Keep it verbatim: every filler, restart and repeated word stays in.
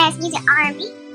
I ask you to honor me?